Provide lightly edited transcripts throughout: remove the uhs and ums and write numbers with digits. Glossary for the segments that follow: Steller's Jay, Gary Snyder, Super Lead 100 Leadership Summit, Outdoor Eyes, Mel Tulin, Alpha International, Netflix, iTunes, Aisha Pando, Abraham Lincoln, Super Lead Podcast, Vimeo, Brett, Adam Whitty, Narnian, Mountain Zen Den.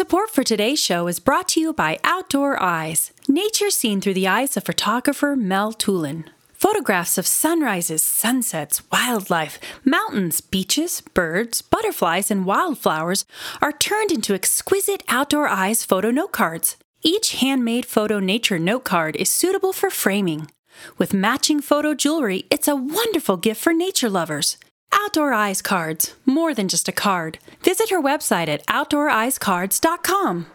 Support for today's show is brought to you by Outdoor Eyes, nature seen through the eyes of photographer Mel Tulin. Photographs of sunrises, sunsets, wildlife, mountains, beaches, birds, butterflies, and wildflowers are turned into exquisite Outdoor Eyes photo note cards. Each handmade photo nature note card is suitable for framing. With matching photo jewelry, it's a wonderful gift for nature lovers. Outdoor Eyes Cards, more than just a card. Visit her website at outdooreyescards.com.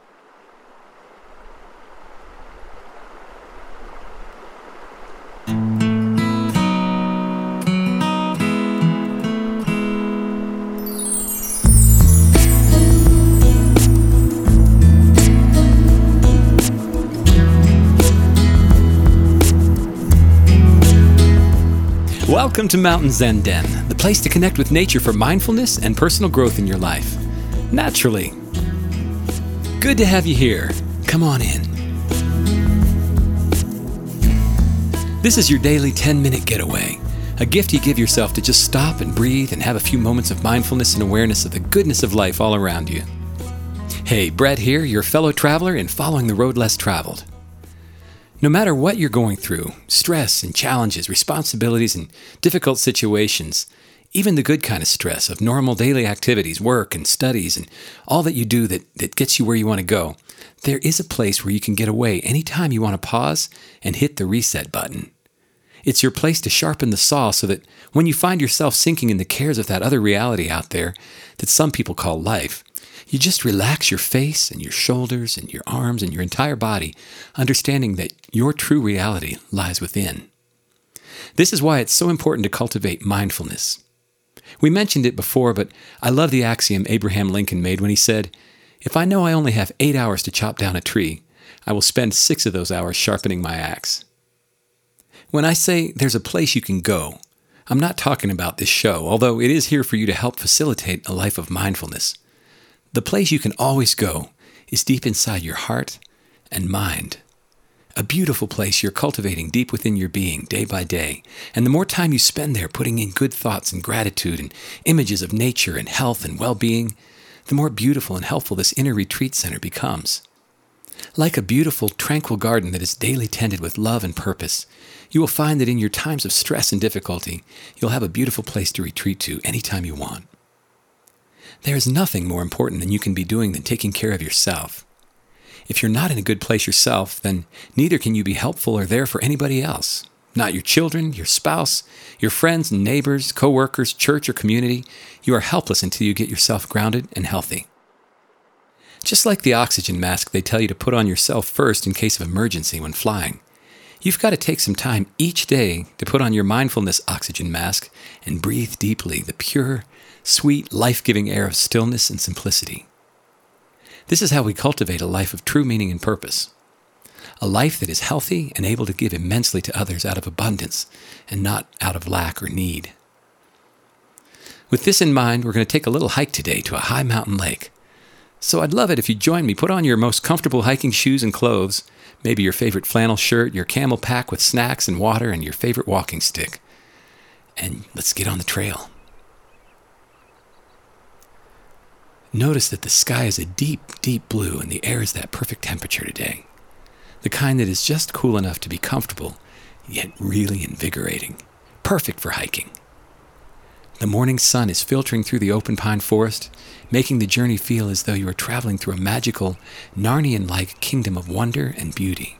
Welcome to Mountain Zen Den, the place to connect with nature for mindfulness and personal growth in your life. Naturally. Good to have you here. Come on in. This is your daily 10-minute getaway, a gift you give yourself to just stop and breathe and have a few moments of mindfulness and awareness of the goodness of life all around you. Hey, Brett here, your fellow traveler and following the road less traveled. No matter what you're going through, stress and challenges, responsibilities and difficult situations, even the good kind of stress of normal daily activities, work and studies and all that you do that gets you where you want to go, there is a place where you can get away anytime you want to pause and hit the reset button. It's your place to sharpen the saw so that when you find yourself sinking in the cares of that other reality out there that some people call life, you just relax your face and your shoulders and your arms and your entire body, understanding that your true reality lies within. This is why it's so important to cultivate mindfulness. We mentioned it before, but I love the axiom Abraham Lincoln made when he said, "If I know I only have 8 hours to chop down a tree, I will spend 6 of those hours sharpening my axe." When I say there's a place you can go, I'm not talking about this show, although it is here for you to help facilitate a life of mindfulness. The place you can always go is deep inside your heart and mind. A beautiful place you're cultivating deep within your being day by day. And the more time you spend there putting in good thoughts and gratitude and images of nature and health and well-being, the more beautiful and helpful this inner retreat center becomes. Like a beautiful, tranquil garden that is daily tended with love and purpose, you will find that in your times of stress and difficulty, you'll have a beautiful place to retreat to anytime you want. There is nothing more important than you can be doing than taking care of yourself. If you're not in a good place yourself, then neither can you be helpful or there for anybody else. Not your children, your spouse, your friends and neighbors, co-workers, church or community. You are helpless until you get yourself grounded and healthy. Just like the oxygen mask they tell you to put on yourself first in case of emergency when flying, you've got to take some time each day to put on your mindfulness oxygen mask and breathe deeply the pure, sweet, life-giving air of stillness and simplicity. This is how we cultivate a life of true meaning and purpose. A life that is healthy and able to give immensely to others out of abundance and not out of lack or need. With this in mind, we're going to take a little hike today to a high mountain lake. So I'd love it if you'd join me. Put on your most comfortable hiking shoes and clothes, maybe your favorite flannel shirt, your camel pack with snacks and water, and your favorite walking stick. And let's get on the trail. Notice that the sky is a deep, deep blue and the air is that perfect temperature today. The kind that is just cool enough to be comfortable, yet really invigorating. Perfect for hiking. The morning sun is filtering through the open pine forest, making the journey feel as though you are traveling through a magical, Narnian-like kingdom of wonder and beauty.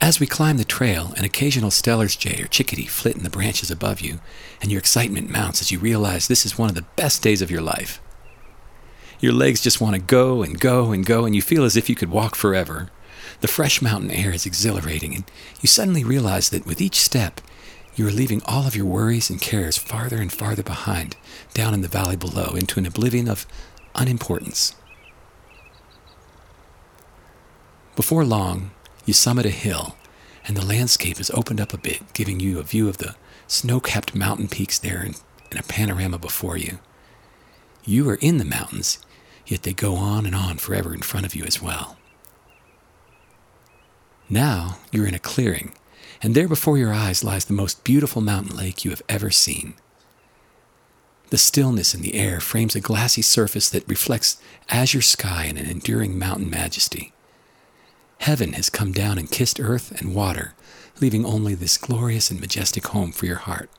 As we climb the trail, an occasional Steller's Jay or chickadee flit in the branches above you, and your excitement mounts as you realize this is one of the best days of your life. Your legs just want to go and go and go, and you feel as if you could walk forever. The fresh mountain air is exhilarating, and you suddenly realize that with each step, you are leaving all of your worries and cares farther and farther behind, down in the valley below, into an oblivion of unimportance. Before long, you summit a hill, and the landscape has opened up a bit, giving you a view of the snow-capped mountain peaks there and a panorama before you. You are in the mountains, yet they go on and on forever in front of you as well. Now you're in a clearing, and there before your eyes lies the most beautiful mountain lake you have ever seen. The stillness in the air frames a glassy surface that reflects azure sky in an enduring mountain majesty. Heaven has come down and kissed earth and water, leaving only this glorious and majestic home for your heart.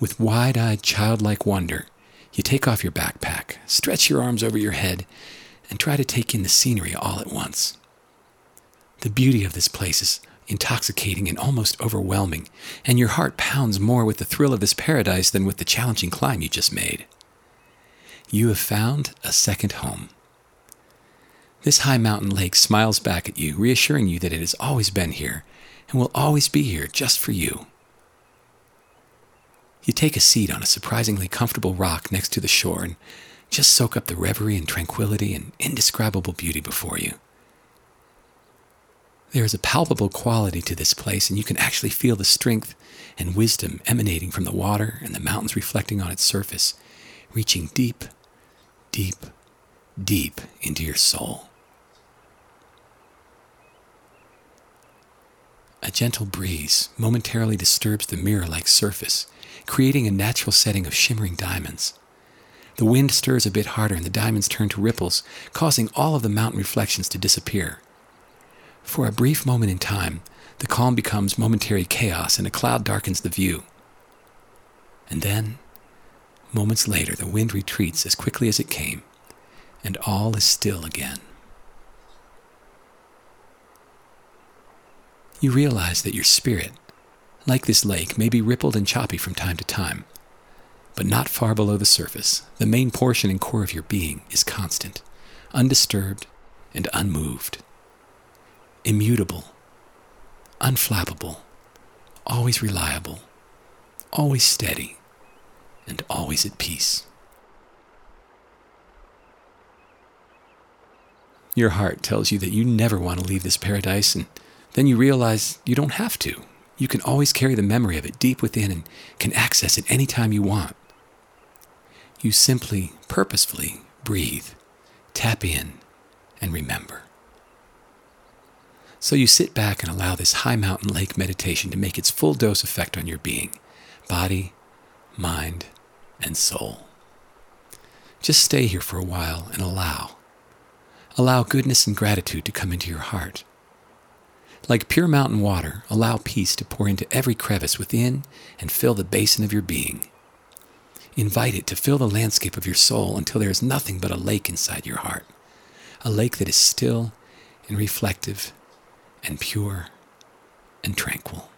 With wide-eyed, childlike wonder, you take off your backpack, stretch your arms over your head, and try to take in the scenery all at once. The beauty of this place is intoxicating and almost overwhelming, and your heart pounds more with the thrill of this paradise than with the challenging climb you just made. You have found a second home. This high mountain lake smiles back at you, reassuring you that it has always been here and will always be here just for you. You take a seat on a surprisingly comfortable rock next to the shore and just soak up the reverie and tranquility and indescribable beauty before you. There is a palpable quality to this place, and you can actually feel the strength and wisdom emanating from the water and the mountains reflecting on its surface, reaching deep, deep, deep into your soul. A gentle breeze momentarily disturbs the mirror-like surface, creating a natural setting of shimmering diamonds. The wind stirs a bit harder, and the diamonds turn to ripples, causing all of the mountain reflections to disappear. For a brief moment in time, the calm becomes momentary chaos and a cloud darkens the view. And then, moments later, the wind retreats as quickly as it came, and all is still again. You realize that your spirit, like this lake, may be rippled and choppy from time to time, but not far below the surface, the main portion and core of your being is constant, undisturbed, and unmoved. Immutable, unflappable, always reliable, always steady, and always at peace. Your heart tells you that you never want to leave this paradise, and then you realize you don't have to. You can always carry the memory of it deep within and can access it anytime you want. You simply, purposefully breathe, tap in, and remember. So you sit back and allow this high mountain lake meditation to make its full dose effect on your being, body, mind, and soul. Just stay here for a while and allow. Allow goodness and gratitude to come into your heart. Like pure mountain water, allow peace to pour into every crevice within and fill the basin of your being. Invite it to fill the landscape of your soul until there is nothing but a lake inside your heart, a lake that is still and reflective and pure and tranquil.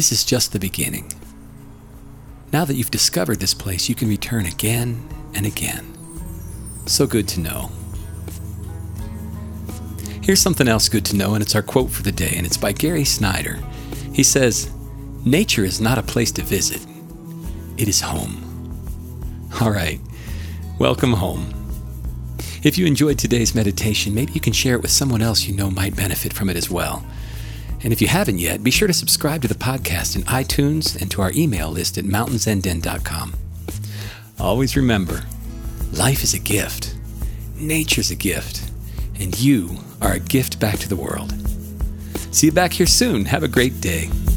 This is just the beginning. Now that you've discovered this place, you can return again and again. So good to know. Here's something else good to know, and it's our quote for the day, and it's by Gary Snyder. He says, "Nature is not a place to visit. It is home." All right, welcome home. If you enjoyed today's meditation, maybe you can share it with someone else you know might benefit from it as well. And if you haven't yet, be sure to subscribe to the podcast in iTunes and to our email list at mountainzenden.com. Always remember, life is a gift, nature's a gift, and you are a gift back to the world. See you back here soon. Have a great day.